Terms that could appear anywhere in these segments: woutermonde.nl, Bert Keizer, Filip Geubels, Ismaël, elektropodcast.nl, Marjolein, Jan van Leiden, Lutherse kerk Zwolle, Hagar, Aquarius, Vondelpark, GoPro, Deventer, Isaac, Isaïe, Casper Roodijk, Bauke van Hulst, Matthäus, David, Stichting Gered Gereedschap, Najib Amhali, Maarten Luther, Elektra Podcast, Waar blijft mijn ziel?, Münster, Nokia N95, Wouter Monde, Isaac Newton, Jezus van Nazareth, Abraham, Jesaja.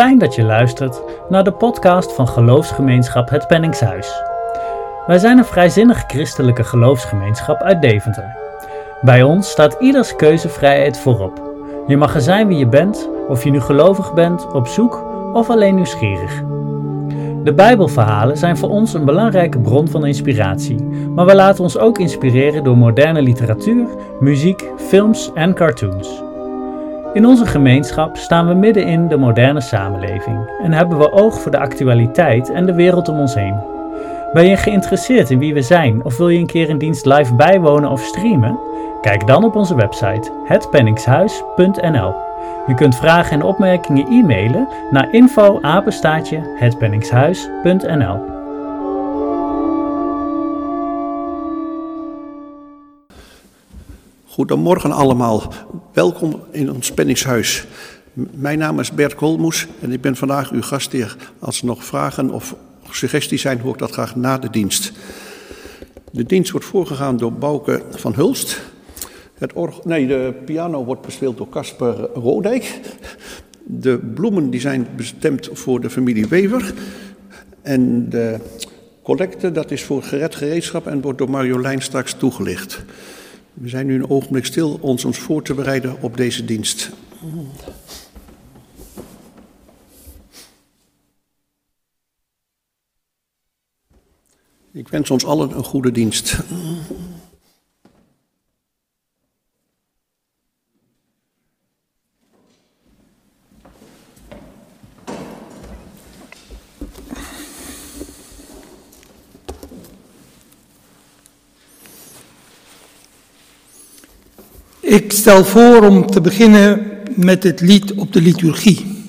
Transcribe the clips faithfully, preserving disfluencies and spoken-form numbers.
Fijn dat je luistert naar de podcast van Geloofsgemeenschap Het Penningshuis. Wij zijn een vrijzinnige christelijke geloofsgemeenschap uit Deventer. Bij ons staat ieders keuzevrijheid voorop. Je mag er zijn wie je bent, of je nu gelovig bent, op zoek of alleen nieuwsgierig. De Bijbelverhalen zijn voor ons een belangrijke bron van inspiratie, maar we laten ons ook inspireren door moderne literatuur, muziek, films en cartoons. In onze gemeenschap staan we midden in de moderne samenleving en hebben we oog voor de actualiteit en de wereld om ons heen. Ben je geïnteresseerd in wie we zijn of wil je een keer een dienst live bijwonen of streamen? Kijk dan op onze website het penningshuis punt n l. Je kunt vragen en opmerkingen e-mailen naar info apenstaartje het penningshuis punt n l. Goedemorgen allemaal, welkom in ons penningshuis. Mijn naam is Bert Kolmus en ik ben vandaag uw gastheer. Als er nog vragen of suggesties zijn, hoor ik dat graag na de dienst. De dienst wordt voorgegaan door Bauke van Hulst. Het org- nee, de piano wordt bespeeld door Casper Roodijk. De bloemen die zijn bestemd voor de familie Wever. En de collecte, dat is voor gered gereedschap en wordt door Marjolein straks toegelicht. We zijn nu een ogenblik stil om ons voor te bereiden op deze dienst. Ik wens ons allen een goede dienst. Ik stel voor om te beginnen met het lied op de liturgie.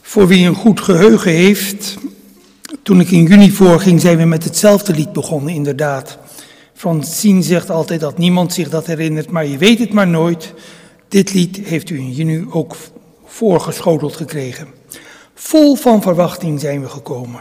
Voor wie een goed geheugen heeft, toen ik in juni voorging zijn we met hetzelfde lied begonnen, inderdaad. Francine zegt altijd dat niemand zich dat herinnert, maar je weet het maar nooit. Dit lied heeft u in juni ook voorgeschoteld gekregen. Vol van verwachting zijn we gekomen.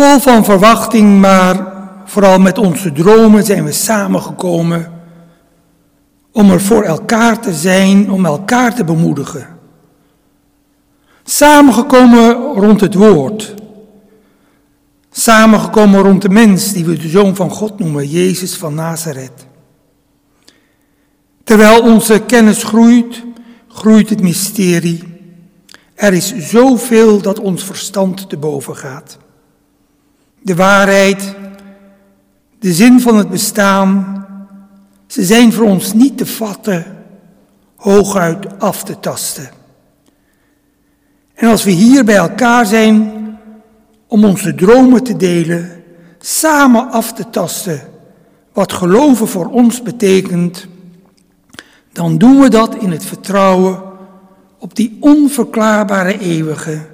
Vol van verwachting, maar vooral met onze dromen zijn we samengekomen om er voor elkaar te zijn, om elkaar te bemoedigen. Samengekomen rond het woord. Samengekomen rond de mens die we de Zoon van God noemen, Jezus van Nazareth. Terwijl onze kennis groeit, groeit het mysterie. Er is zoveel dat ons verstand te boven gaat. De waarheid, de zin van het bestaan, ze zijn voor ons niet te vatten, hooguit af te tasten. En als we hier bij elkaar zijn om onze dromen te delen, samen af te tasten wat geloven voor ons betekent, dan doen we dat in het vertrouwen op die onverklaarbare eeuwige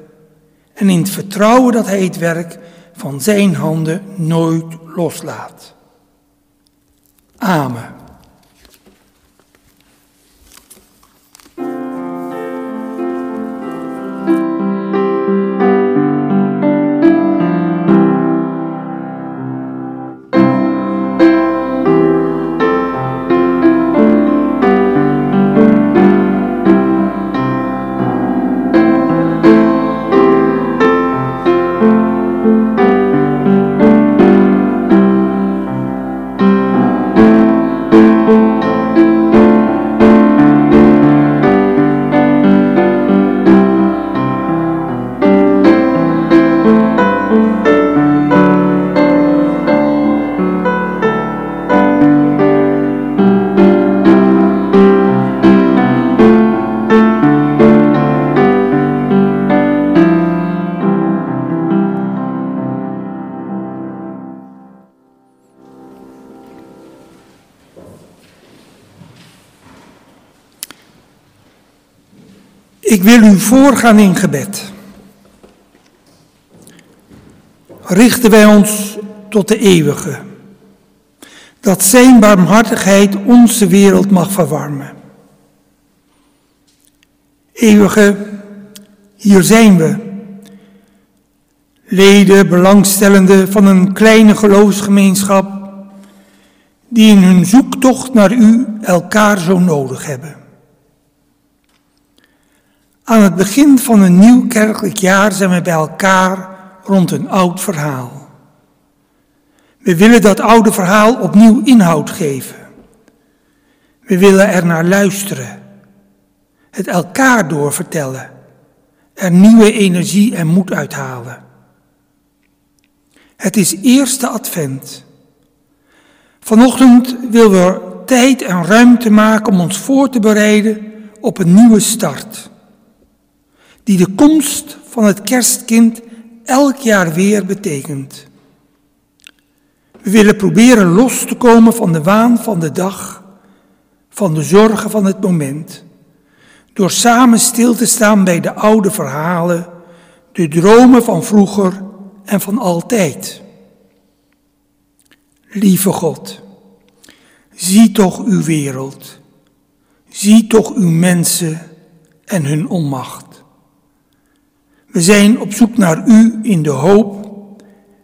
en in het vertrouwen dat hij het werk van zijn handen nooit loslaat. Amen. Ik wil u voorgaan in gebed. Richten wij ons tot de eeuwige, dat zijn barmhartigheid onze wereld mag verwarmen. Eeuwige, hier zijn we, leden, belangstellenden van een kleine geloofsgemeenschap, die in hun zoektocht naar u elkaar zo nodig hebben. Aan het begin van een nieuw kerkelijk jaar zijn we bij elkaar rond een oud verhaal. We willen dat oude verhaal opnieuw inhoud geven. We willen er naar luisteren, het elkaar doorvertellen, er nieuwe energie en moed uithalen. Het is eerste advent. Vanochtend willen we tijd en ruimte maken om ons voor te bereiden op een nieuwe start, die de komst van het kerstkind elk jaar weer betekent. We willen proberen los te komen van de waan van de dag, van de zorgen van het moment, door samen stil te staan bij de oude verhalen, de dromen van vroeger en van altijd. Lieve God, zie toch uw wereld, zie toch uw mensen en hun onmacht. We zijn op zoek naar u in de hoop,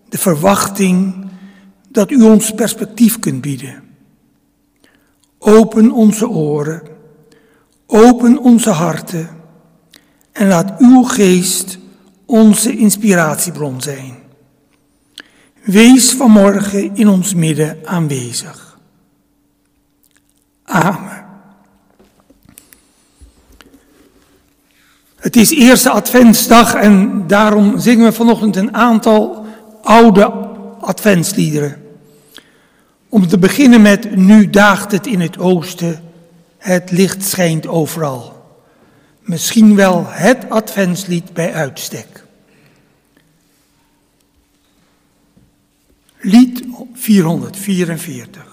de verwachting dat u ons perspectief kunt bieden. Open onze oren, open onze harten en laat uw geest onze inspiratiebron zijn. Wees vanmorgen in ons midden aanwezig. Amen. Het is eerste adventsdag en daarom zingen we vanochtend een aantal oude adventsliederen. Om te beginnen met Nu daagt het in het oosten, het licht schijnt overal. Misschien wel het adventslied bij uitstek. Lied vierhonderdvierenveertig.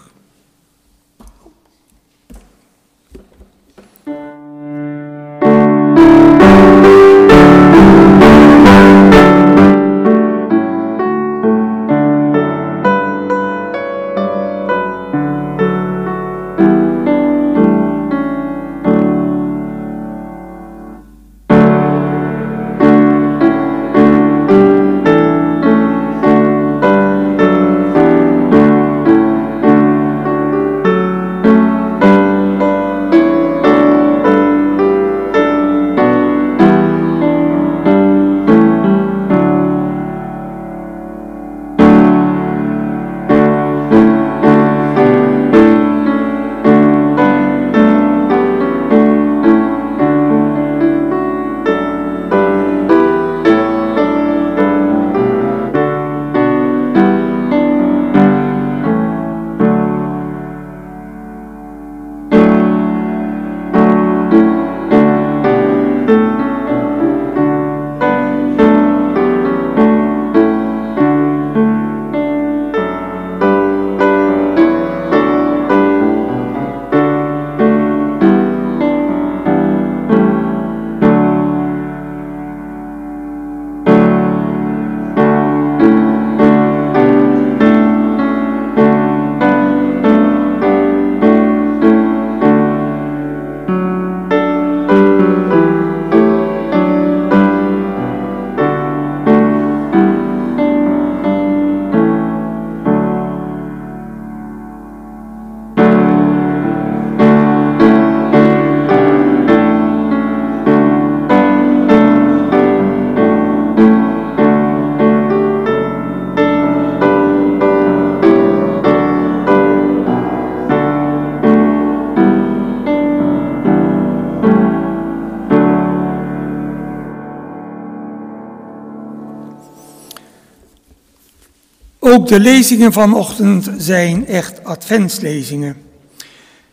Ook de lezingen vanochtend zijn echt adventslezingen.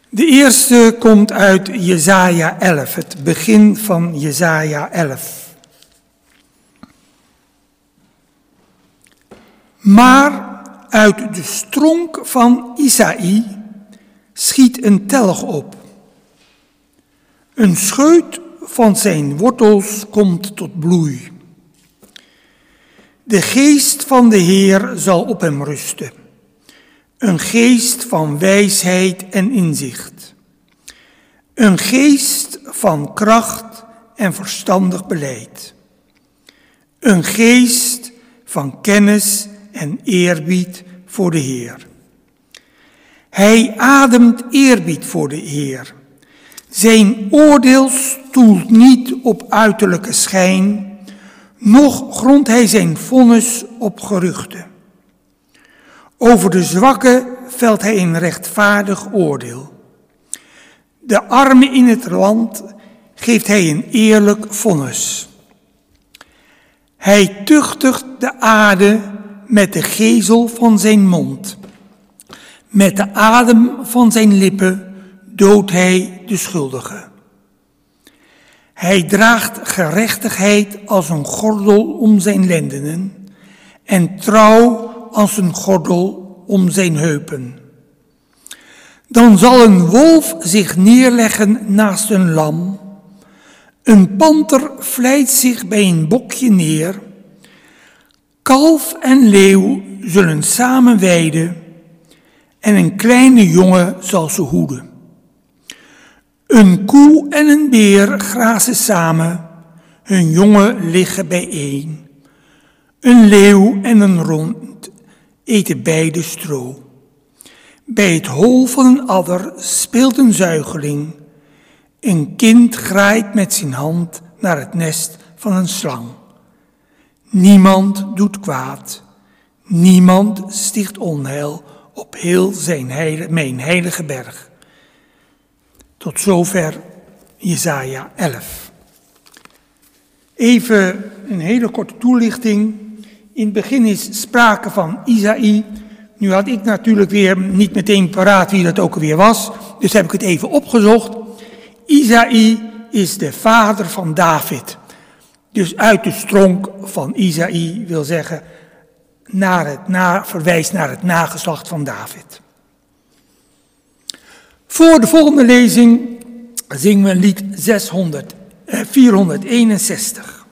De eerste komt uit Jesaja elf, het begin van Jesaja elf. Maar uit de stronk van Isaïe schiet een telg op. Een scheut van zijn wortels komt tot bloei. De geest van de Heer zal op hem rusten, een geest van wijsheid en inzicht, een geest van kracht en verstandig beleid, een geest van kennis en eerbied voor de Heer. Hij ademt eerbied voor de Heer. Zijn oordeel stoelt niet op uiterlijke schijn, nog grondt hij zijn vonnis op geruchten. Over de zwakken velt hij een rechtvaardig oordeel. De armen in het land geeft hij een eerlijk vonnis. Hij tuchtigt de aarde met de gezel van zijn mond. Met de adem van zijn lippen doodt hij de schuldige. Hij draagt gerechtigheid als een gordel om zijn lendenen en trouw als een gordel om zijn heupen. Dan zal een wolf zich neerleggen naast een lam, een panter vlijt zich bij een bokje neer, kalf en leeuw zullen samen weiden en een kleine jongen zal ze hoeden. Een koe en een beer grazen samen, hun jongen liggen bijeen. Een leeuw en een rund eten beide stro. Bij het hol van een adder speelt een zuigeling. Een kind graait met zijn hand naar het nest van een slang. Niemand doet kwaad, niemand sticht onheil op heel zijn heilige, mijn heilige berg. Tot zover Jesaja elf. Even een hele korte toelichting. In het begin is sprake van Isaïe. Nu had ik natuurlijk weer niet meteen paraat wie dat ook weer was. Dus heb ik het even opgezocht. Isaïe is de vader van David. Dus uit de stronk van Isaïe wil zeggen, naar het na, verwijst naar het nageslacht van David. Voor de volgende lezing zingen we lied vierhonderdeenenzestig.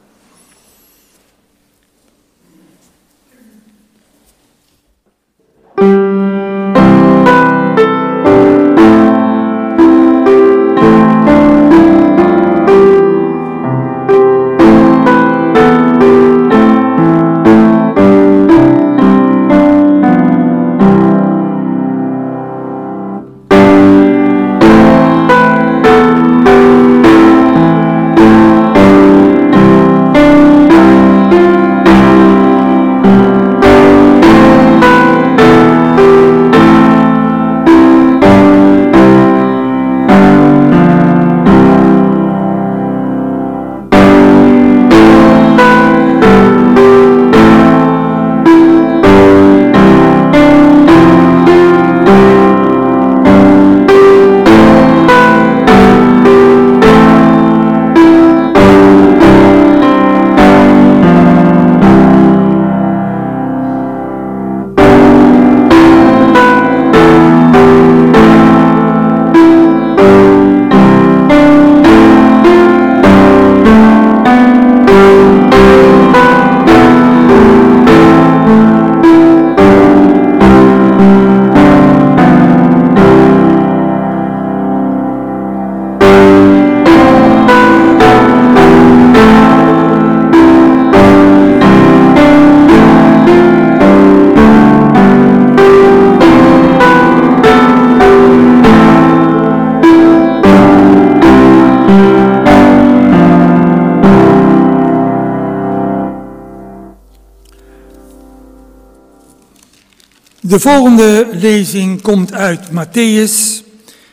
De volgende lezing komt uit Matthäus,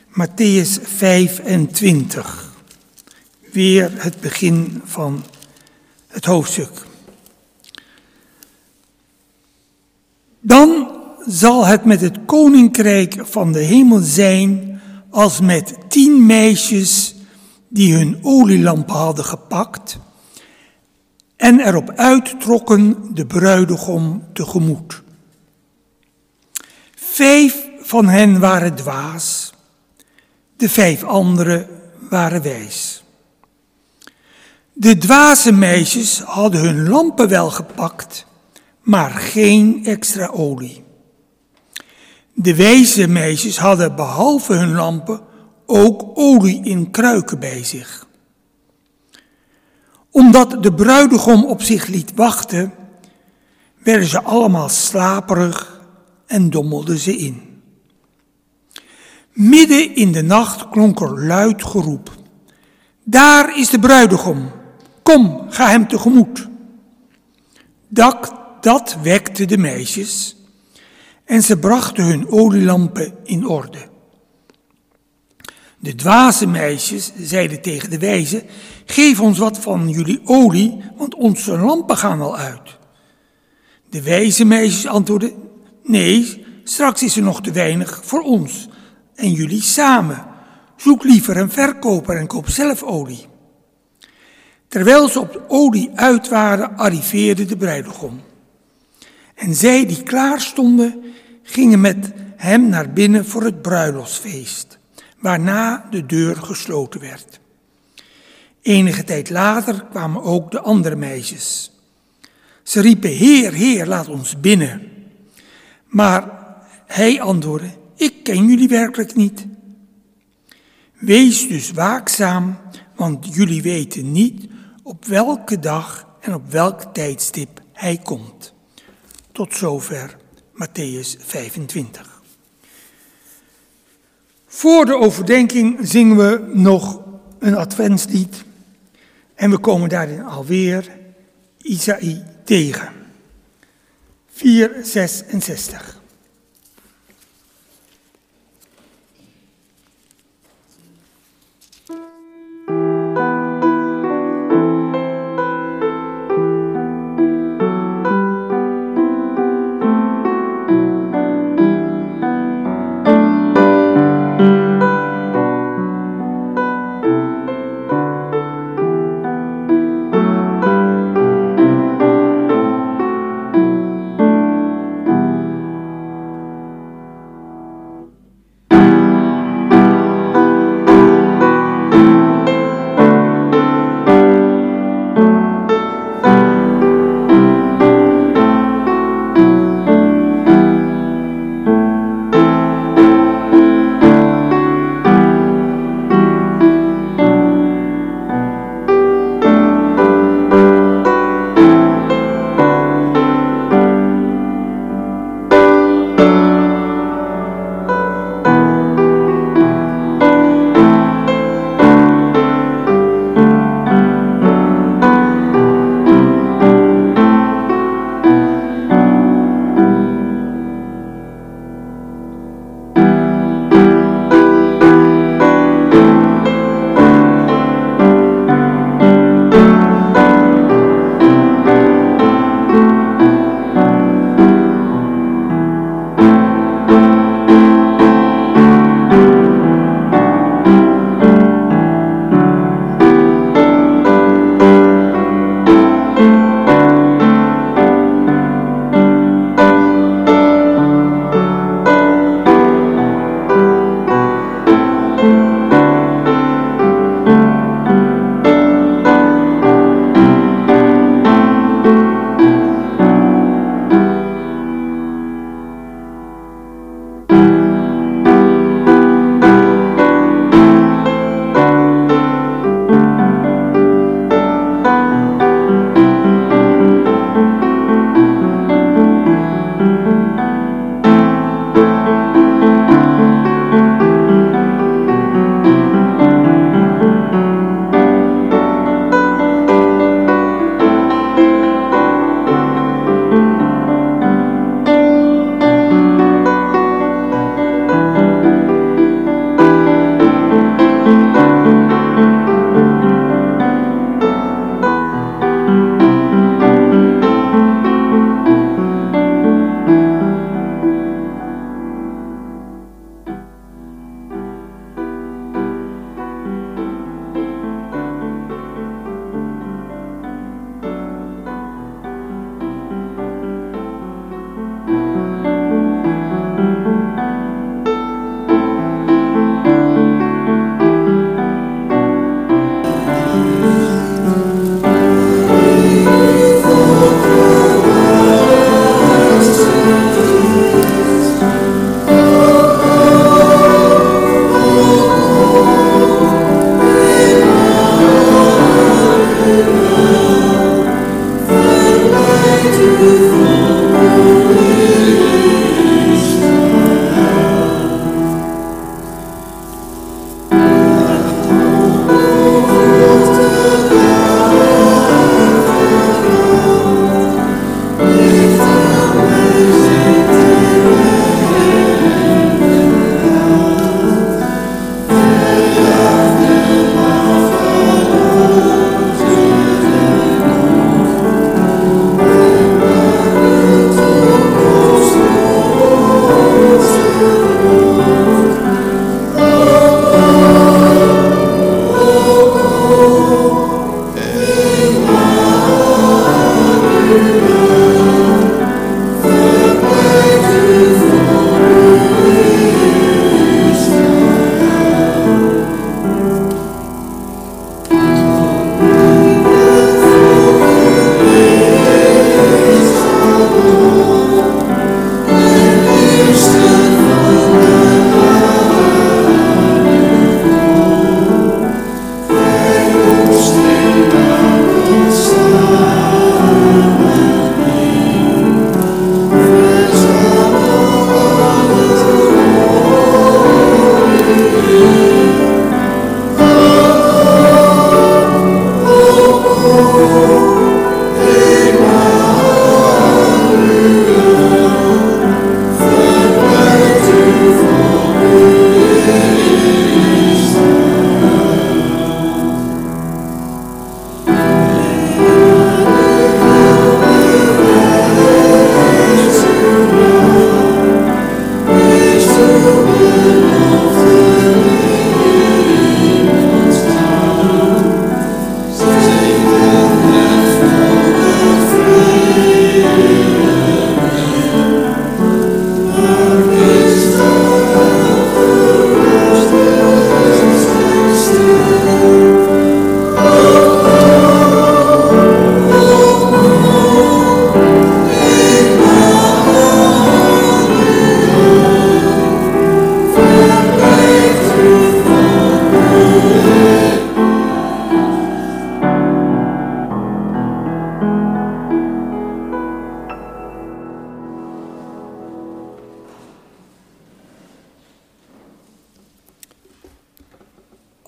Matthäus vijfentwintig. Weer het begin van het hoofdstuk. Dan zal het met het koninkrijk van de hemel zijn als met tien meisjes die hun olielamp hadden gepakt en erop uittrokken de bruidegom tegemoet. Vijf van hen waren dwaas, de vijf anderen waren wijs. De dwaze meisjes hadden hun lampen wel gepakt, maar geen extra olie. De wijze meisjes hadden behalve hun lampen ook olie in kruiken bij zich. Omdat de bruidegom op zich liet wachten, werden ze allemaal slaperig en dommelden ze in. Midden in de nacht klonk er luid geroep. Daar is de bruidegom, kom, ga hem tegemoet. Dat, dat wekte de meisjes en ze brachten hun olielampen in orde. De dwaze meisjes zeiden tegen de wijzen, geef ons wat van jullie olie, want onze lampen gaan al uit. De wijze meisjes antwoordden, nee, straks is er nog te weinig voor ons en jullie samen. Zoek liever een verkoper en koop zelf olie. Terwijl ze op de olie uit waren, arriveerde de bruidegom. En zij die klaar stonden, gingen met hem naar binnen voor het bruiloftsfeest, waarna de deur gesloten werd. Enige tijd later kwamen ook de andere meisjes. Ze riepen, Heer, Heer, laat ons binnen. Maar hij antwoordde, ik ken jullie werkelijk niet. Wees dus waakzaam, want jullie weten niet op welke dag en op welk tijdstip hij komt. Tot zover Matthäus vijfentwintig. Voor de overdenking zingen we nog een adventslied en we komen daarin alweer Isaïe tegen. vier zesenzestig.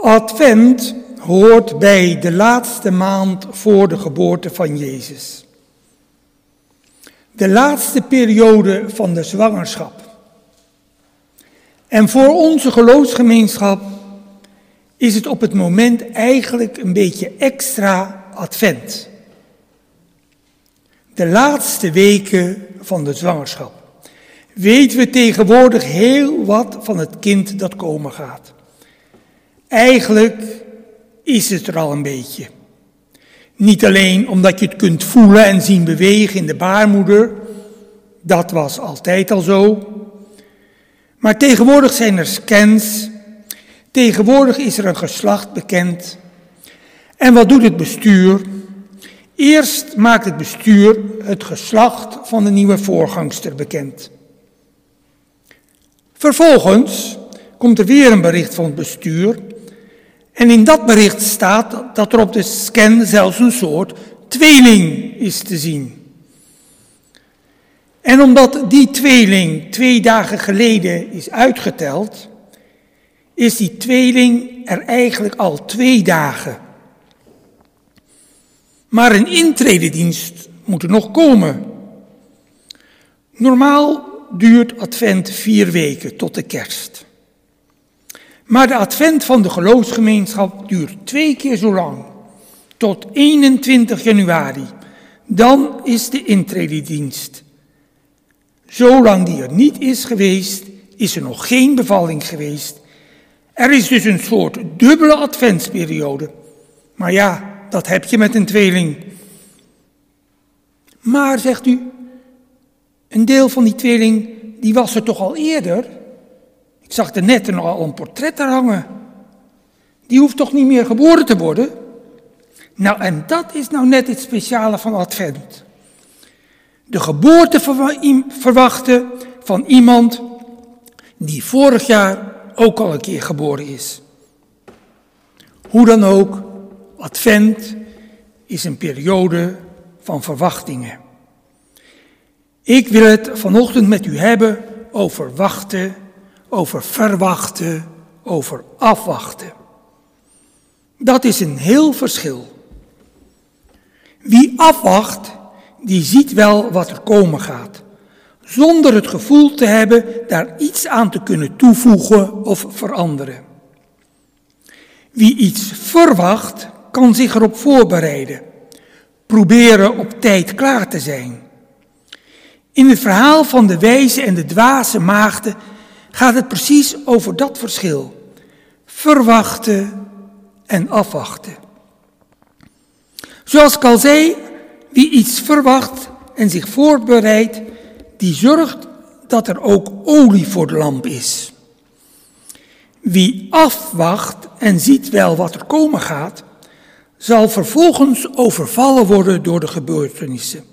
Advent hoort bij de laatste maand voor de geboorte van Jezus. De laatste periode van de zwangerschap. En voor onze geloofsgemeenschap is het op het moment eigenlijk een beetje extra advent. De laatste weken van de zwangerschap. Weten we tegenwoordig heel wat van het kind dat komen gaat. Eigenlijk is het er al een beetje. Niet alleen omdat je het kunt voelen en zien bewegen in de baarmoeder. Dat was altijd al zo. Maar tegenwoordig zijn er scans. Tegenwoordig is er een geslacht bekend. En wat doet het bestuur? Eerst maakt het bestuur het geslacht van de nieuwe voorgangster bekend. Vervolgens komt er weer een bericht van het bestuur. En in dat bericht staat dat er op de scan zelfs een soort tweeling is te zien. En omdat die tweeling twee dagen geleden is uitgeteld, is die tweeling er eigenlijk al twee dagen. Maar een intrededienst moet er nog komen. Normaal duurt advent vier weken tot de kerst. Maar de advent van de geloofsgemeenschap duurt twee keer zo lang, tot eenentwintig januari. Dan is de intrededienst. Zolang die er niet is geweest, is er nog geen bevalling geweest. Er is dus een soort dubbele adventsperiode. Maar ja, dat heb je met een tweeling. Maar, zegt u, een deel van die tweeling, die was er toch al eerder? Ik zag er net al een portret daar hangen. Die hoeft toch niet meer geboren te worden? Nou, en dat is nou net het speciale van advent. De geboorte verwachten van iemand die vorig jaar ook al een keer geboren is. Hoe dan ook, advent is een periode van verwachtingen. Ik wil het vanochtend met u hebben over wachten, over verwachten, over afwachten. Dat is een heel verschil. Wie afwacht, die ziet wel wat er komen gaat, zonder het gevoel te hebben daar iets aan te kunnen toevoegen of veranderen. Wie iets verwacht, kan zich erop voorbereiden, proberen op tijd klaar te zijn. In het verhaal van de wijze en de dwaze maagden gaat het precies over dat verschil. Verwachten en afwachten. Zoals ik al zei, wie iets verwacht en zich voorbereidt, die zorgt dat er ook olie voor de lamp is. Wie afwacht en ziet wel wat er komen gaat, zal vervolgens overvallen worden door de gebeurtenissen.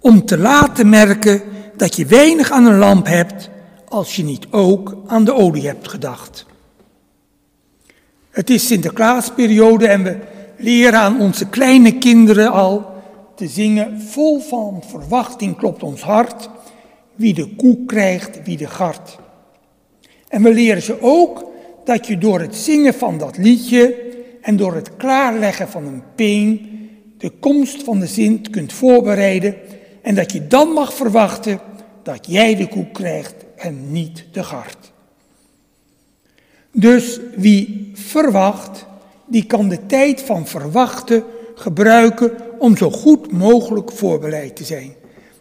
Om te laten merken dat je weinig aan een lamp hebt als je niet ook aan de olie hebt gedacht. Het is Sinterklaasperiode en we leren aan onze kleine kinderen al te zingen. Vol van verwachting klopt ons hart, wie de koe krijgt, wie de gart. En we leren ze ook dat je door het zingen van dat liedje en door het klaarleggen van een peen de komst van de zin kunt voorbereiden en dat je dan mag verwachten dat jij de koe krijgt en niet de gart. Dus wie verwacht, die kan de tijd van verwachten gebruiken om zo goed mogelijk voorbereid te zijn.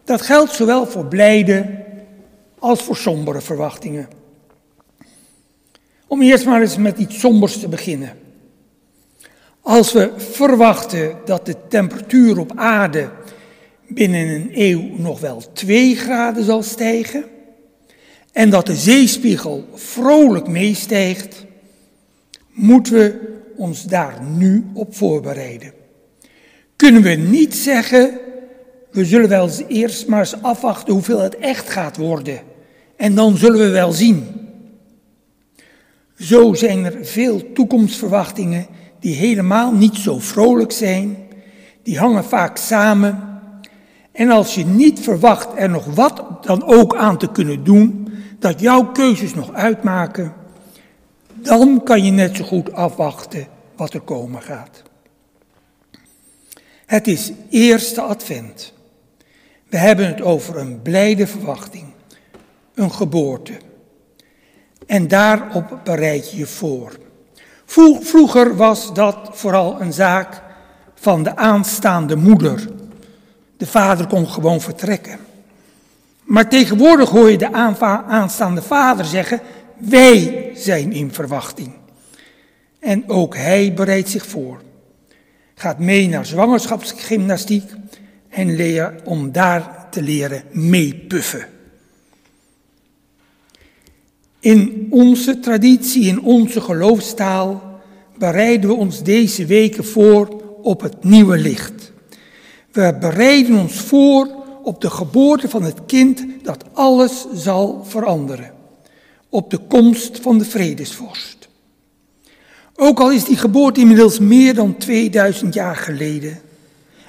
Dat geldt zowel voor blijde als voor sombere verwachtingen. Om eerst maar eens met iets sombers te beginnen. Als we verwachten dat de temperatuur op aarde binnen een eeuw nog wel twee graden zal stijgen en dat de zeespiegel vrolijk meestijgt, moeten we ons daar nu op voorbereiden. Kunnen we niet zeggen, we zullen wel eerst maar eens afwachten hoeveel het echt gaat worden en dan zullen we wel zien. Zo zijn er veel toekomstverwachtingen die helemaal niet zo vrolijk zijn, die hangen vaak samen. En als je niet verwacht er nog wat dan ook aan te kunnen doen, dat jouw keuzes nog uitmaken, dan kan je net zo goed afwachten wat er komen gaat. Het is eerste advent. We hebben het over een blijde verwachting, een geboorte. En daarop bereid je je voor. Vroeger was dat vooral een zaak van de aanstaande moeder. De vader kon gewoon vertrekken. Maar tegenwoordig hoor je de aanstaande vader zeggen: wij zijn in verwachting. En ook hij bereidt zich voor. Gaat mee naar zwangerschapsgymnastiek en leer om daar te leren meepuffen. In onze traditie, in onze geloofstaal, bereiden we ons deze weken voor op het nieuwe licht. We bereiden ons voor op de geboorte van het kind dat alles zal veranderen. Op de komst van de vredesvorst. Ook al is die geboorte inmiddels meer dan tweeduizend jaar geleden.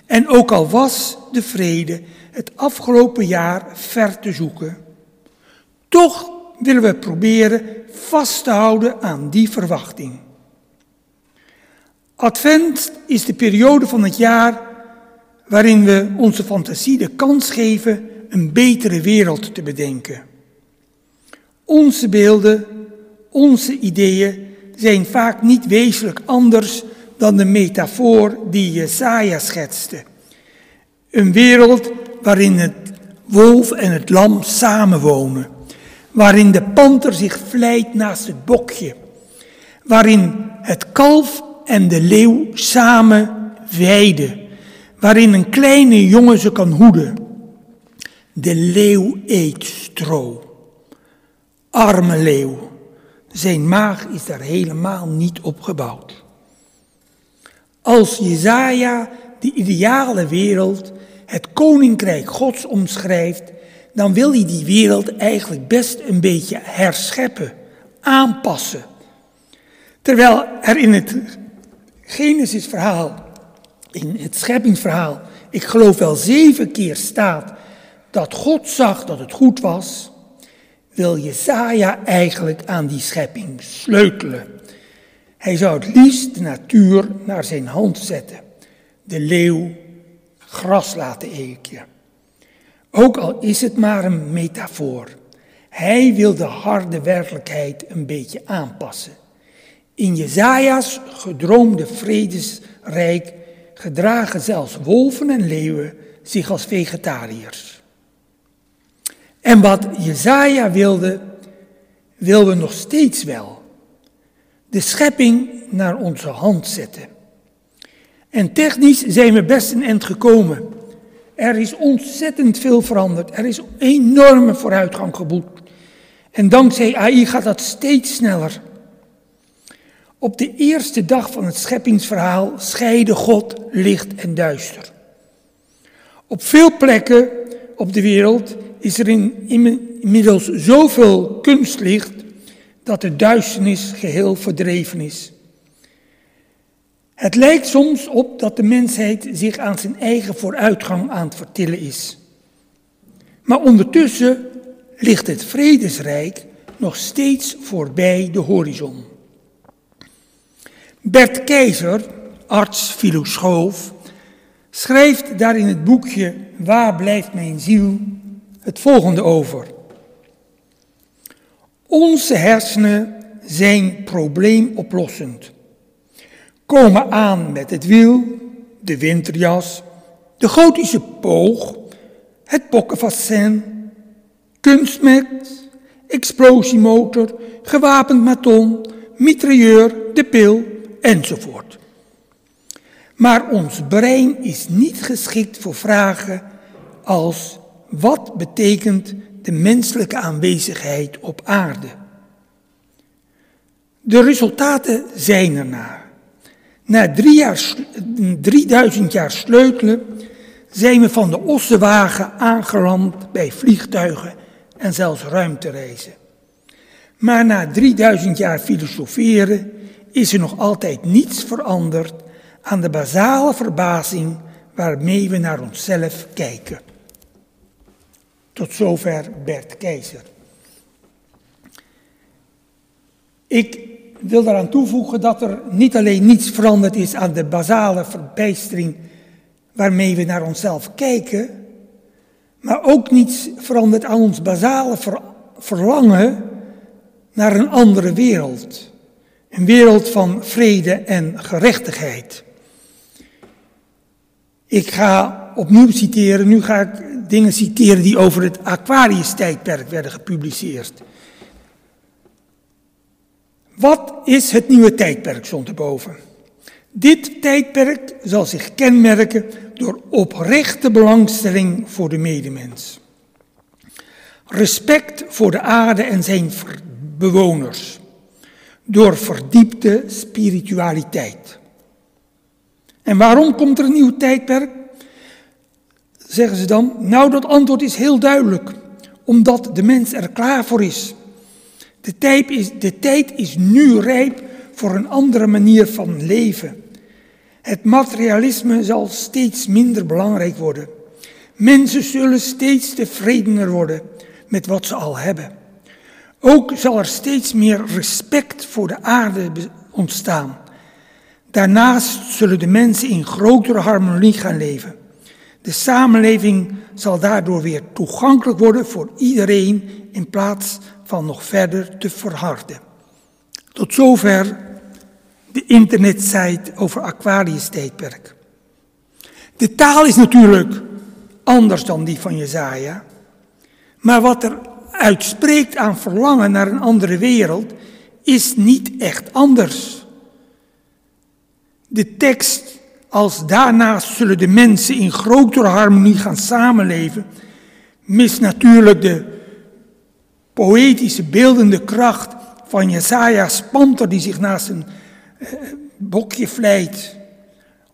En ook al was de vrede het afgelopen jaar ver te zoeken. Toch willen we proberen vast te houden aan die verwachting. Advent is de periode van het jaar waarin we onze fantasie de kans geven een betere wereld te bedenken. Onze beelden, onze ideeën zijn vaak niet wezenlijk anders dan de metafoor die Jesaja schetste. Een wereld waarin het wolf en het lam samenwonen. Waarin de panter zich vlijt naast het bokje. Waarin het kalf en de leeuw samen weiden. Waarin een kleine jongen ze kan hoeden. De leeuw eet stro. Arme leeuw. Zijn maag is daar helemaal niet op gebouwd. Als Jesaja de ideale wereld, het koninkrijk Gods omschrijft, dan wil hij die wereld eigenlijk best een beetje herscheppen, aanpassen. Terwijl er in het Genesis-verhaal, in het scheppingsverhaal, ik geloof wel zeven keer staat dat God zag dat het goed was, wil Jesaja eigenlijk aan die schepping sleutelen. Hij zou het liefst de natuur naar zijn hand zetten. De leeuw gras laten eten. Ook al is het maar een metafoor. Hij wil de harde werkelijkheid een beetje aanpassen. In Jesaja's gedroomde vredesrijk gedragen zelfs wolven en leeuwen zich als vegetariërs. En wat Jesaja wilde, willen we nog steeds wel. De schepping naar onze hand zetten. En technisch zijn we best een eind gekomen. Er is ontzettend veel veranderd. Er is enorme vooruitgang geboekt. En dankzij A I gaat dat steeds sneller. Op de eerste dag van het scheppingsverhaal scheidde God licht en duister. Op veel plekken op de wereld is er inmiddels zoveel kunstlicht dat de duisternis geheel verdreven is. Het lijkt soms op dat de mensheid zich aan zijn eigen vooruitgang aan het vertillen is. Maar ondertussen ligt het vredesrijk nog steeds voorbij de horizon. Bert Keizer, arts, filosoof, schrijft daar in het boekje Waar blijft mijn ziel? Het volgende over. Onze hersenen zijn probleemoplossend. Komen aan met het wiel, de winterjas, de gotische poog, het pokkenfascin, kunstmest, explosiemotor, gewapend maton, mitrailleur, de pil enzovoort. Maar ons brein is niet geschikt voor vragen als: wat betekent de menselijke aanwezigheid op aarde? De resultaten zijn ernaar. Na drie jaar, drieduizend jaar sleutelen zijn we van de ossenwagen aangeland bij vliegtuigen en zelfs ruimtereizen. Maar na drieduizend jaar filosoferen is er nog altijd niets veranderd aan de basale verbazing waarmee we naar onszelf kijken. Tot zover Bert Keizer. Ik Ik wil daaraan toevoegen dat er niet alleen niets veranderd is aan de basale verbijstering waarmee we naar onszelf kijken, maar ook niets veranderd aan ons basale ver- verlangen naar een andere wereld. Een wereld van vrede en gerechtigheid. Ik ga opnieuw citeren, nu ga ik dingen citeren die over het Aquarius-tijdperk werden gepubliceerd. Wat is het nieuwe tijdperk, stond erboven. Dit tijdperk zal zich kenmerken door oprechte belangstelling voor de medemens. Respect voor de aarde en zijn bewoners. Door verdiepte spiritualiteit. En waarom komt er een nieuw tijdperk? Zeggen ze dan, nou dat antwoord is heel duidelijk. Omdat de mens er klaar voor is. De tijd is, de tijd is nu rijp voor een andere manier van leven. Het materialisme zal steeds minder belangrijk worden. Mensen zullen steeds tevredener worden met wat ze al hebben. Ook zal er steeds meer respect voor de aarde ontstaan. Daarnaast zullen de mensen in grotere harmonie gaan leven. De samenleving zal daardoor weer toegankelijk worden voor iedereen in plaats van nog verder te verharden. Tot zover de internetsite over Aquarius-tijdperk. De taal is natuurlijk anders dan die van Jesaja, maar wat er uitspreekt aan verlangen naar een andere wereld is niet echt anders. De tekst als daarnaast zullen de mensen in grotere harmonie gaan samenleven, mist natuurlijk de poëtische beeldende kracht van Jesaja's panter die zich naast een eh, bokje vlijt.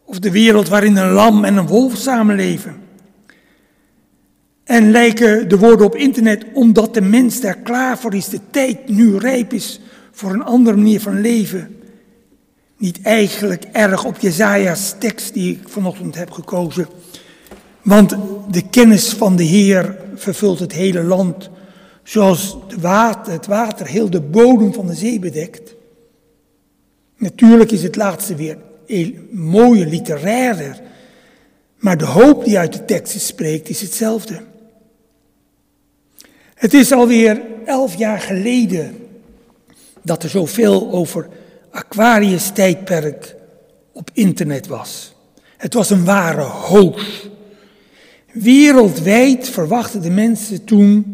Of de wereld waarin een lam en een wolf samenleven. En lijken de woorden op internet, omdat de mens daar klaar voor is, de tijd nu rijp is voor een andere manier van leven. Niet eigenlijk erg op Jesaja's tekst die ik vanochtend heb gekozen. Want de kennis van de Heer vervult het hele land, zoals de water, het water heel de bodem van de zee bedekt. Natuurlijk is het laatste weer mooier, literairder. Maar de hoop die uit de teksten spreekt is hetzelfde. Het is alweer elf jaar geleden dat er zoveel over Aquarius tijdperk op internet was. Het was een ware hoos. Wereldwijd verwachten de mensen toen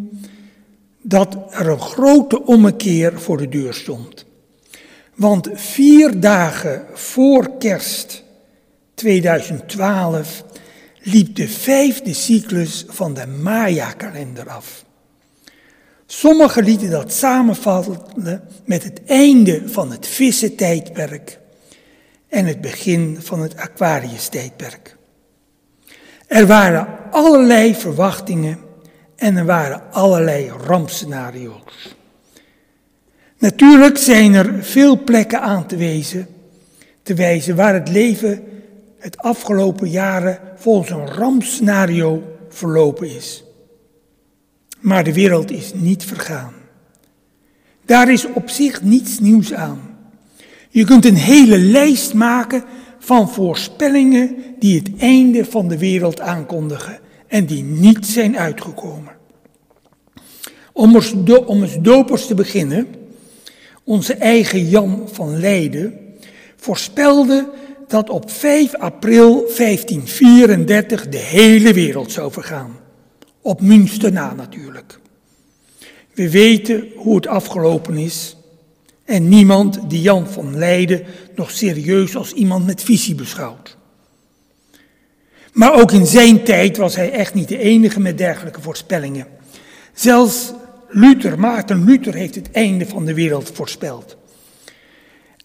dat er een grote ommekeer voor de deur stond. Want vier dagen voor kerst tweeduizend twaalf liep de vijfde cyclus van de Maya-kalender af. Sommigen lieten dat samenvatten met het einde van het vissentijdperk en het begin van het Aquarius-tijdperk. Er waren allerlei verwachtingen en er waren allerlei rampscenario's. Natuurlijk zijn er veel plekken aan te wijzen, te wijzen waar het leven het afgelopen jaren volgens een rampscenario verlopen is. Maar de wereld is niet vergaan. Daar is op zich niets nieuws aan. Je kunt een hele lijst maken van voorspellingen die het einde van de wereld aankondigen en die niet zijn uitgekomen. Om als, do, om als dopers te beginnen, onze eigen Jan van Leiden voorspelde dat op vijf april vijftien vierendertig de hele wereld zou vergaan. Op Münster na natuurlijk. We weten hoe het afgelopen is en niemand die Jan van Leiden nog serieus als iemand met visie beschouwt. Maar ook in zijn tijd was hij echt niet de enige met dergelijke voorspellingen. Zelfs Luther, Maarten Luther, heeft het einde van de wereld voorspeld.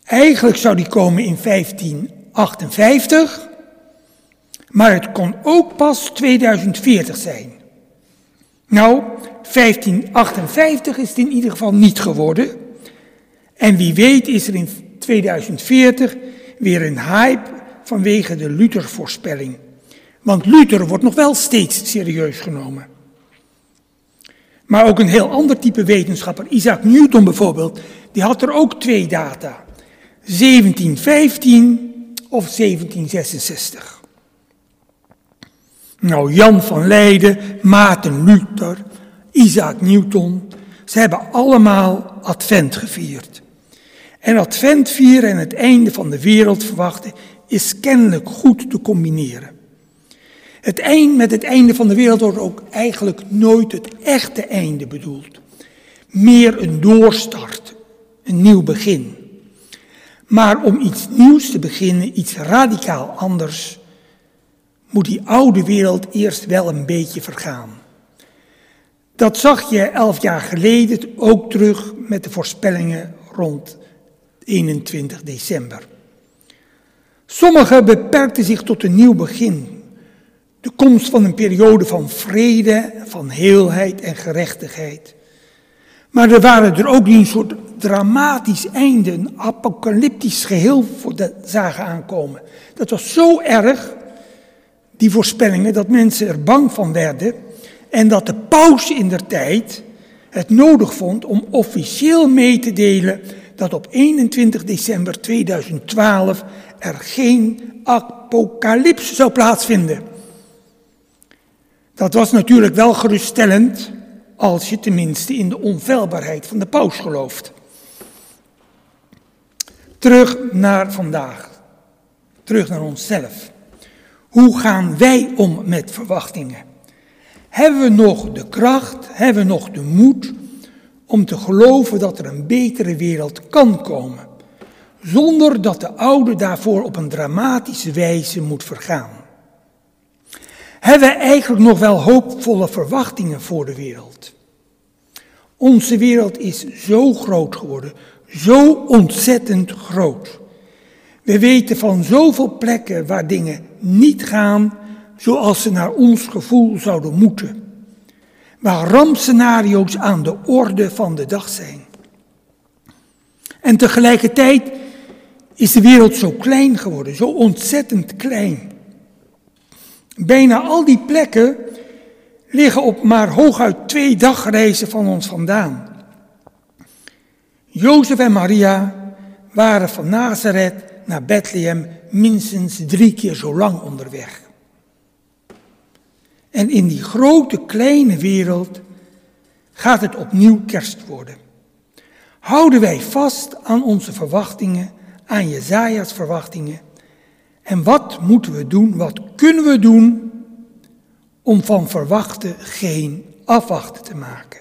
Eigenlijk zou die komen in vijftien achtenvijftig, maar het kon ook pas tweeduizend veertig zijn. Nou, vijftien achtenvijftig is het in ieder geval niet geworden. En wie weet is er in tweeduizend veertig weer een hype vanwege de Luther-voorspelling. Want Luther wordt nog wel steeds serieus genomen. Maar ook een heel ander type wetenschapper, Isaac Newton bijvoorbeeld, die had er ook twee data. zeventien vijftien of zeventien zesenzestig. Nou, Jan van Leiden, Maarten Luther, Isaac Newton, ze hebben allemaal Advent gevierd. En Advent vieren en het einde van de wereld verwachten is kennelijk goed te combineren. Het eind, met het einde van de wereld wordt ook eigenlijk nooit het echte einde bedoeld. Meer een doorstart, een nieuw begin. Maar om iets nieuws te beginnen, iets radicaal anders, moet die oude wereld eerst wel een beetje vergaan. Dat zag je elf jaar geleden ook terug met de voorspellingen rond eenentwintig december. Sommigen beperkten zich tot een nieuw begin. De komst van een periode van vrede, van heelheid en gerechtigheid. Maar er waren er ook die een soort dramatisch einde, een apocalyptisch geheel voor de zagen aankomen. Dat was zo erg, die voorspellingen, dat mensen er bang van werden. En dat de paus in der tijd het nodig vond om officieel mee te delen dat op eenentwintig december tweeduizend twaalf er geen apocalypse zou plaatsvinden. Dat was natuurlijk wel geruststellend, als je tenminste in de onfeilbaarheid van de paus gelooft. Terug naar vandaag. Terug naar onszelf. Hoe gaan wij om met verwachtingen? Hebben we nog de kracht, hebben we nog de moed om te geloven dat er een betere wereld kan komen, zonder dat de oude daarvoor op een dramatische wijze moet vergaan? Hebben we eigenlijk nog wel hoopvolle verwachtingen voor de wereld? Onze wereld is zo groot geworden, zo ontzettend groot. We weten van zoveel plekken waar dingen niet gaan zoals ze naar ons gevoel zouden moeten. Waar rampscenario's aan de orde van de dag zijn. En tegelijkertijd is de wereld zo klein geworden, zo ontzettend klein. Bijna al die plekken liggen op maar hooguit twee dagreizen van ons vandaan. Jozef en Maria waren van Nazareth naar Bethlehem minstens drie keer zo lang onderweg. En in die grote, kleine wereld gaat het opnieuw kerst worden. Houden wij vast aan onze verwachtingen, aan Jesaja's verwachtingen. En wat moeten we doen, wat kunnen we doen om van verwachten geen afwachten te maken?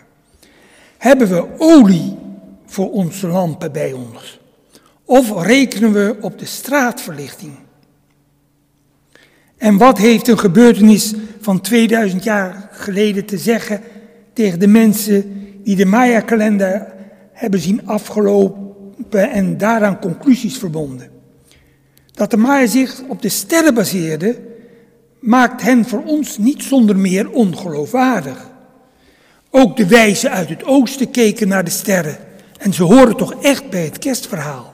Hebben we olie voor onze lampen bij ons? Of rekenen we op de straatverlichting? En wat heeft een gebeurtenis van tweeduizend jaar geleden te zeggen tegen de mensen die de Maya-kalender hebben zien afgelopen en daaraan conclusies verbonden? Dat de Maya zich op de sterren baseerde, maakt hen voor ons niet zonder meer ongeloofwaardig. Ook de wijzen uit het oosten keken naar de sterren en ze horen toch echt bij het kerstverhaal.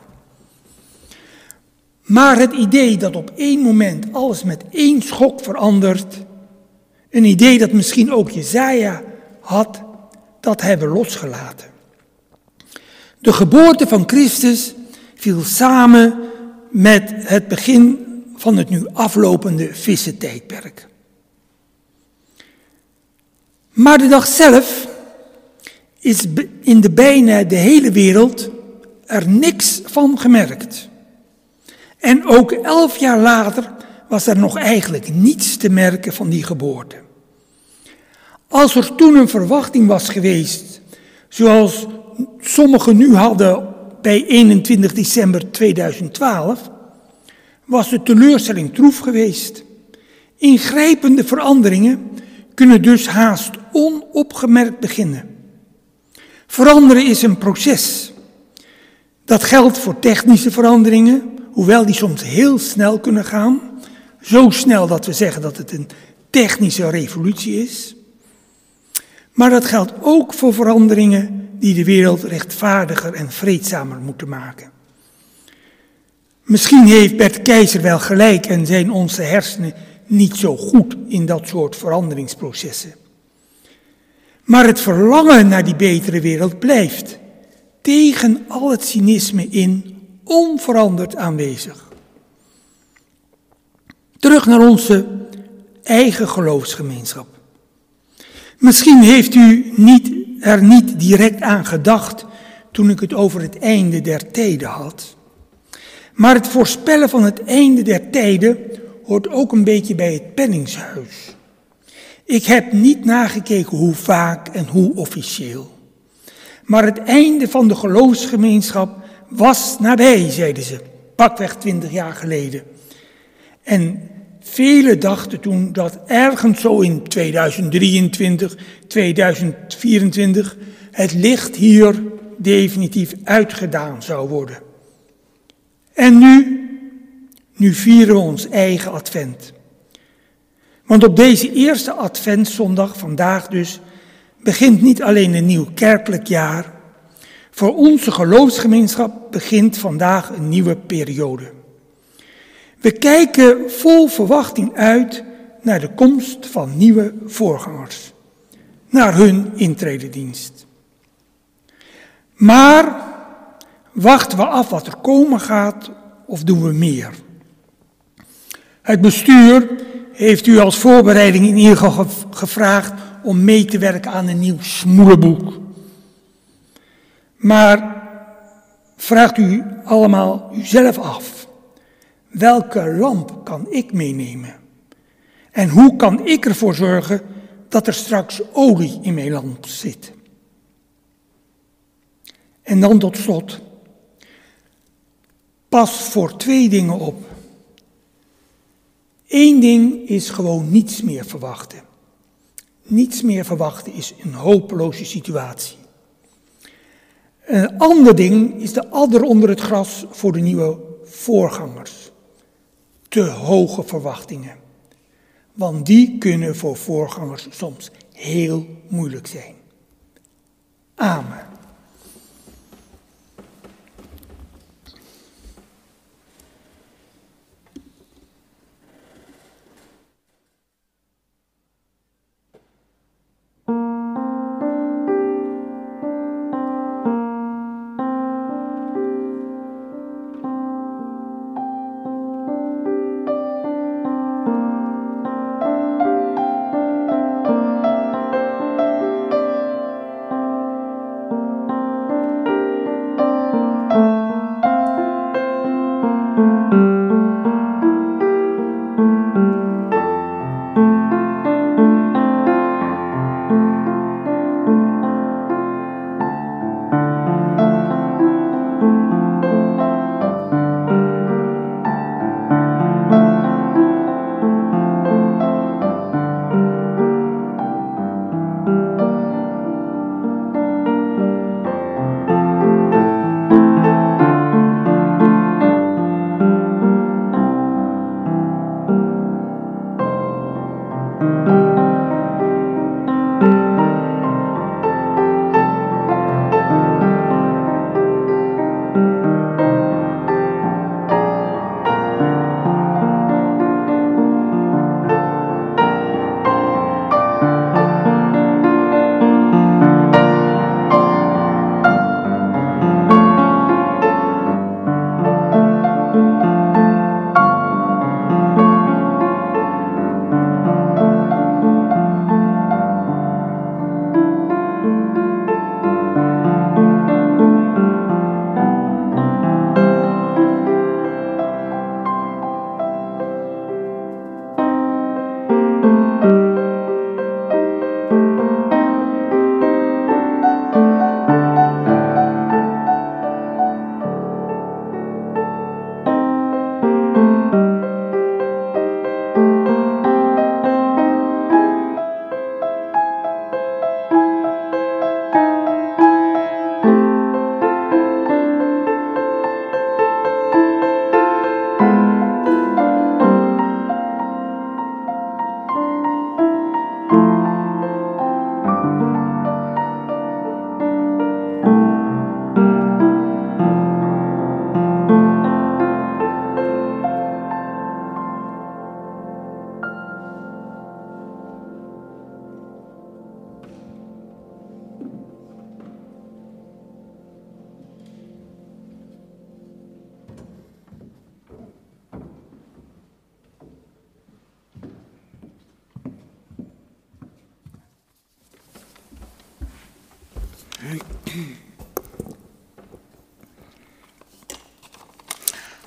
Maar het idee dat op één moment alles met één schok verandert, een idee dat misschien ook Jesaja had, dat hebben we losgelaten. De geboorte van Christus viel samen met het begin van het nu aflopende vissentijdperk. Maar de dag zelf is in de bijna de hele wereld er niks van gemerkt. En ook elf jaar later was er nog eigenlijk niets te merken van die geboorte. Als er toen een verwachting was geweest, zoals sommigen nu hadden bij eenentwintig december tweeduizend twaalf, was de teleurstelling troef geweest. Ingrijpende veranderingen kunnen dus haast onopgemerkt beginnen. Veranderen is een proces. Dat geldt voor technische veranderingen, hoewel die soms heel snel kunnen gaan. Zo snel dat we zeggen dat het een technische revolutie is. Maar dat geldt ook voor veranderingen die de wereld rechtvaardiger en vreedzamer moeten maken. Misschien heeft Bert Keizer wel gelijk en zijn onze hersenen niet zo goed in dat soort veranderingsprocessen. Maar het verlangen naar die betere wereld blijft, tegen al het cynisme in, onveranderd aanwezig. Terug naar onze eigen geloofsgemeenschap. Misschien heeft u niet, er niet direct aan gedacht toen ik het over het einde der tijden had. Maar het voorspellen van het einde der tijden hoort ook een beetje bij het penningshuis. Ik heb niet nagekeken hoe vaak en hoe officieel. Maar het einde van de geloofsgemeenschap was nabij, zeiden ze, pakweg twintig jaar geleden. En velen dachten toen dat ergens zo in tweeduizend drieëntwintig, tweeduizend vierentwintig het licht hier definitief uitgedaan zou worden. En nu, nu vieren we ons eigen advent. Want op deze eerste adventszondag, vandaag dus, begint niet alleen een nieuw kerkelijk jaar. Voor onze geloofsgemeenschap begint vandaag een nieuwe periode. We kijken vol verwachting uit naar de komst van nieuwe voorgangers, naar hun intrededienst. Maar wachten we af wat er komen gaat of doen we meer? Het bestuur heeft u als voorbereiding in ieder geval gevraagd om mee te werken aan een nieuw smoelenboek. Maar vraagt u allemaal uzelf af, welke lamp kan ik meenemen? En hoe kan ik ervoor zorgen dat er straks olie in mijn lamp zit? En dan tot slot, pas voor twee dingen op. Eén ding is gewoon niets meer verwachten. Niets meer verwachten is een hopeloze situatie. Een ander ding is de adder onder het gras voor de nieuwe voorgangers. Te hoge verwachtingen. Want die kunnen voor voorgangers soms heel moeilijk zijn. Amen.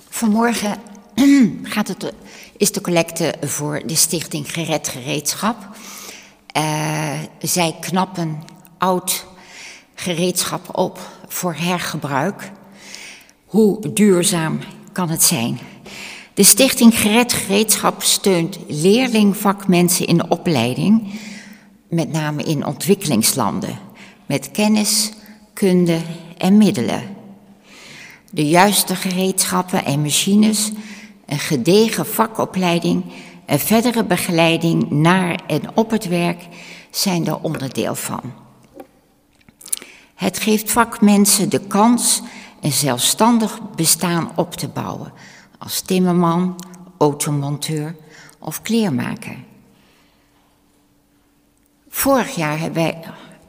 Vanmorgen gaat het, is de collecte voor de Stichting Gered Gereedschap. Uh, zij knappen oud gereedschap op voor hergebruik. Hoe duurzaam kan het zijn? De Stichting Gered Gereedschap steunt leerlingvakmensen in opleiding, met name in ontwikkelingslanden, met kennis, kunde en middelen. De juiste gereedschappen en machines, een gedegen vakopleiding en verdere begeleiding naar en op het werk zijn er onderdeel van. Het geeft vakmensen de kans een zelfstandig bestaan op te bouwen als timmerman, automonteur of kleermaker. Vorig jaar hebben wij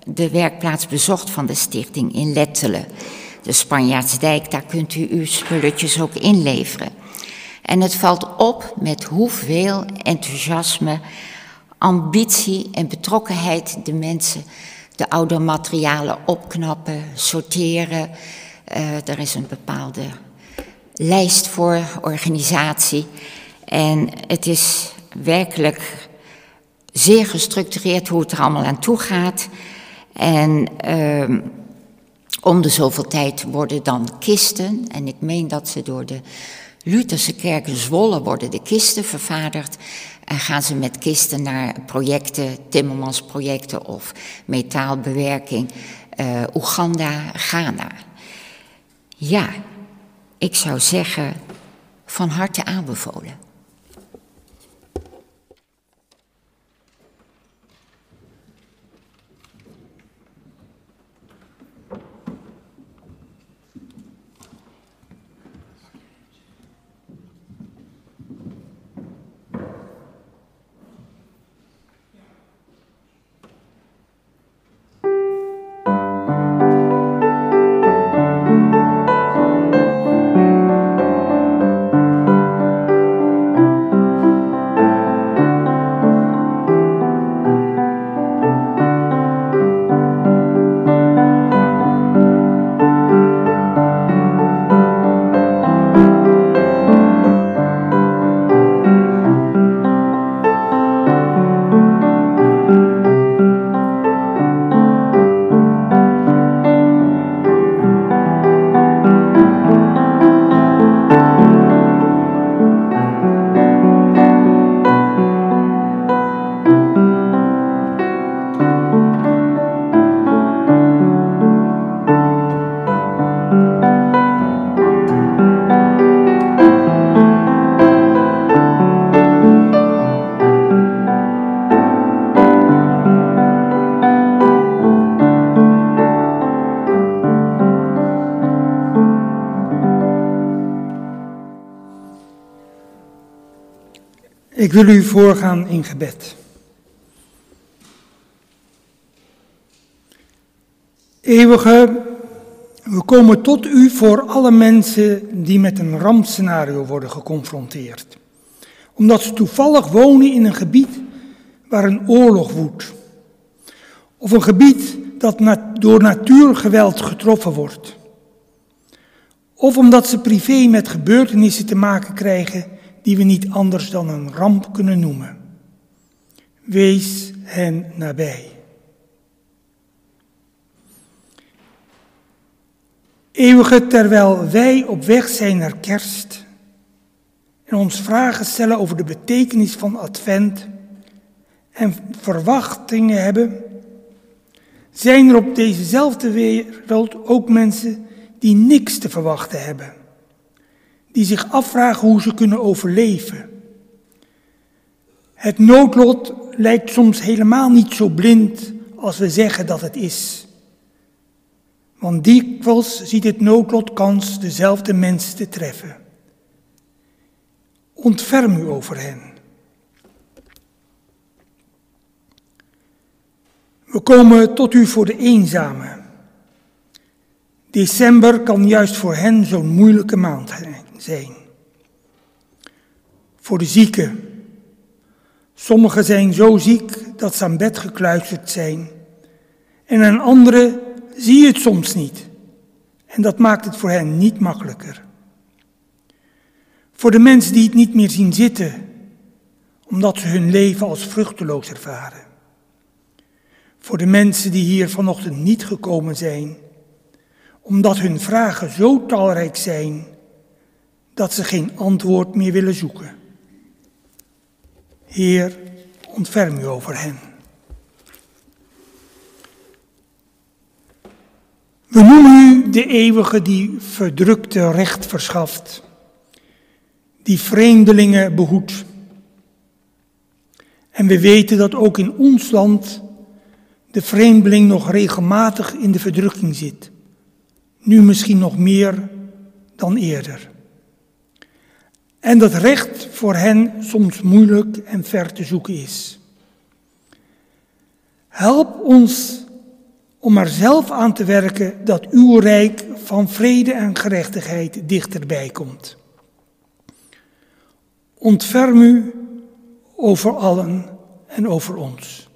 de werkplaats bezocht van de stichting in Lettele, de Spanjaardsdijk. Daar kunt u uw spulletjes ook inleveren. En het valt op met hoeveel enthousiasme, ambitie en betrokkenheid de mensen de oude materialen opknappen, sorteren. Uh, er is een bepaalde lijst voor organisatie. En het is werkelijk zeer gestructureerd hoe het er allemaal aan toe gaat. En uh, om de zoveel tijd worden dan kisten. En ik meen dat ze door de Lutherse kerk Zwolle worden de kisten vervaardigd. En gaan ze met kisten naar projecten, timmermansprojecten of metaalbewerking. Uh, Oeganda, Ghana. Ja, ik zou zeggen van harte aanbevolen. Ik wil u voorgaan in gebed. Eeuwige, we komen tot u voor alle mensen die met een rampscenario worden geconfronteerd. Omdat ze toevallig wonen in een gebied waar een oorlog woedt. Of een gebied dat door natuurgeweld getroffen wordt. Of omdat ze privé met gebeurtenissen te maken krijgen die we niet anders dan een ramp kunnen noemen. Wees hen nabij. Eeuwige, terwijl wij op weg zijn naar kerst en ons vragen stellen over de betekenis van advent en verwachtingen hebben, zijn er op dezezelfde wereld ook mensen die niks te verwachten hebben. Die zich afvragen hoe ze kunnen overleven. Het noodlot lijkt soms helemaal niet zo blind als we zeggen dat het is. Want dikwijls ziet het noodlot kans dezelfde mensen te treffen. Ontferm u over hen. We komen tot u voor de eenzamen. December kan juist voor hen zo'n moeilijke maand zijn. Voor de zieken. Sommigen zijn zo ziek dat ze aan bed gekluisterd zijn. En aan anderen zie je het soms niet. En dat maakt het voor hen niet makkelijker. Voor de mensen die het niet meer zien zitten, omdat ze hun leven als vruchteloos ervaren. Voor de mensen die hier vanochtend niet gekomen zijn, omdat hun vragen zo talrijk zijn, dat ze geen antwoord meer willen zoeken. Heer, ontferm u over hen. We noemen u de eeuwige die verdrukte recht verschaft, die vreemdelingen behoedt. En we weten dat ook in ons land de vreemdeling nog regelmatig in de verdrukking zit. Nu misschien nog meer dan eerder. En dat recht voor hen soms moeilijk en ver te zoeken is. Help ons om er zelf aan te werken dat uw rijk van vrede en gerechtigheid dichterbij komt. Ontferm u over allen en over ons.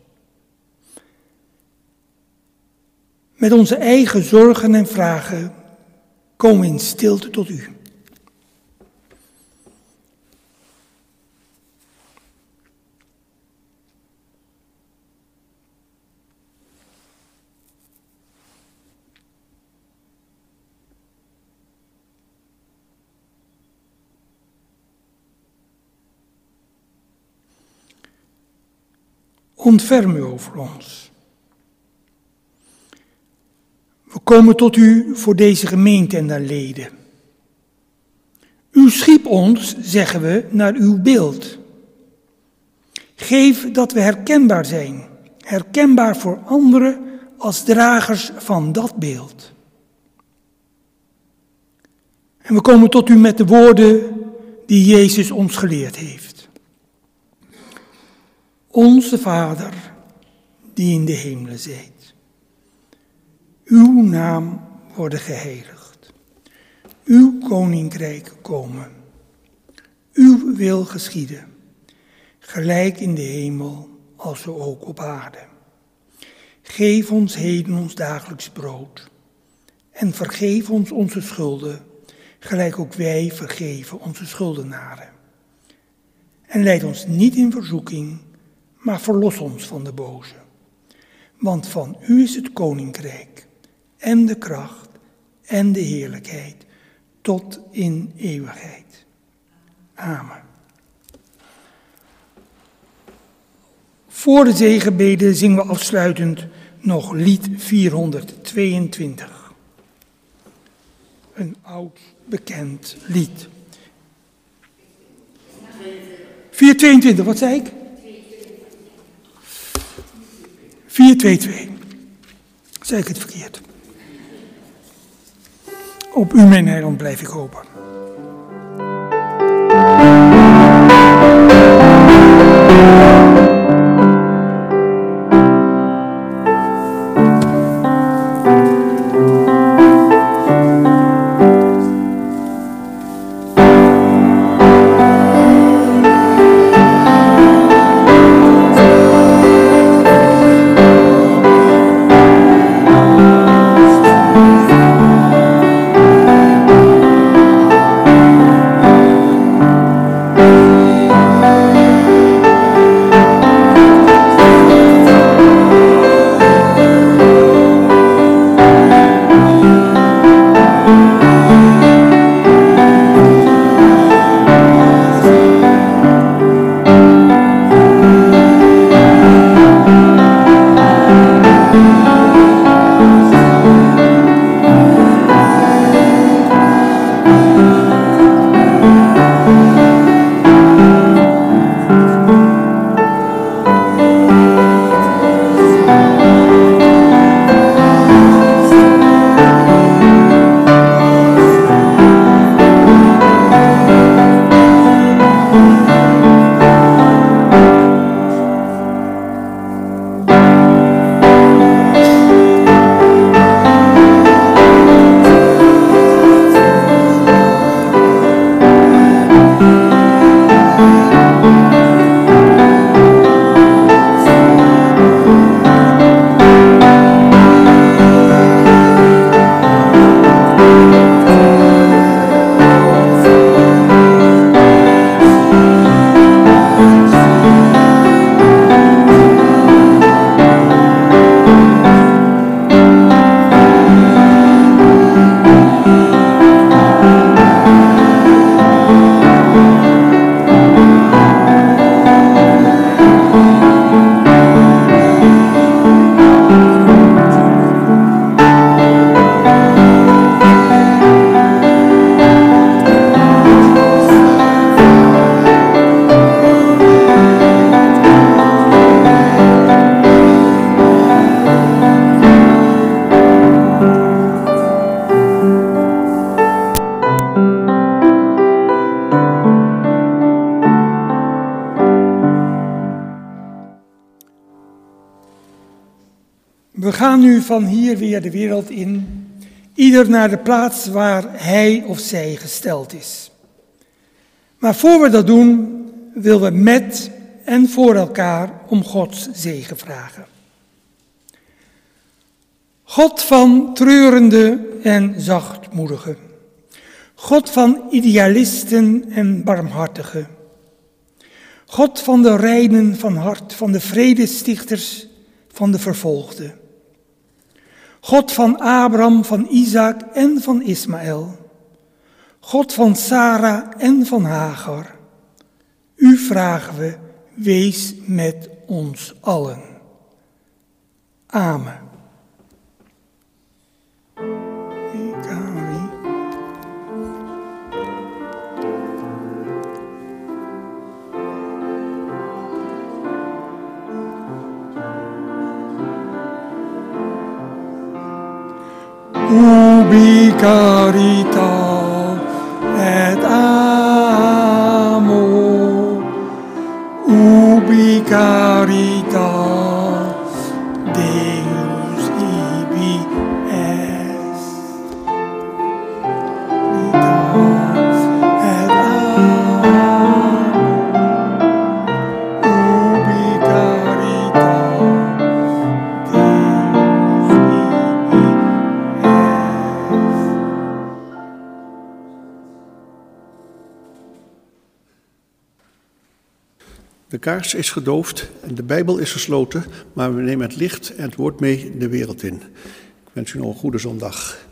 Met onze eigen zorgen en vragen komen we in stilte tot u. Ontferm u over ons. We komen tot u voor deze gemeente en haar leden. U schiep ons, zeggen we, naar uw beeld. Geef dat we herkenbaar zijn, herkenbaar voor anderen als dragers van dat beeld. En we komen tot u met de woorden die Jezus ons geleerd heeft. Onze Vader, die in de hemelen zijt. Uw naam worden geheiligd, uw koninkrijk komen, uw wil geschieden, gelijk in de hemel als zo ook op aarde. Geef ons heden ons dagelijks brood en vergeef ons onze schulden, gelijk ook wij vergeven onze schuldenaren. En leid ons niet in verzoeking, maar verlos ons van de boze, want van u is het koninkrijk. En de kracht en de heerlijkheid tot in eeuwigheid. Amen. Voor de zegenbeden zingen we afsluitend nog lied vierhonderdtweeëntwintig. Een oud bekend lied. vierhonderdtweeëntwintig, wat zei ik? vierhonderdtweeëntwintig. Zei ik het verkeerd? Op u, mijn Heiland, blijf ik hopen. gaan nu van hier weer de wereld in, ieder naar de plaats waar hij of zij gesteld is. Maar voor we dat doen, willen we met en voor elkaar om Gods zegen vragen. God van treurende en zachtmoedigen. God van idealisten en barmhartigen. God van de reinen van hart, van de vredestichters, van de vervolgden. God van Abraham, van Isaac en van Ismaël. God van Sara en van Hagar. U vragen we, wees met ons allen. Amen. Ubi carita et amo, ubi carita Deus ibi est. Carita et amo, ubi carita Deus ibi est. De kaars is gedoofd en de Bijbel is gesloten, maar we nemen het licht en het woord mee de wereld in. Ik wens u nog een goede zondag.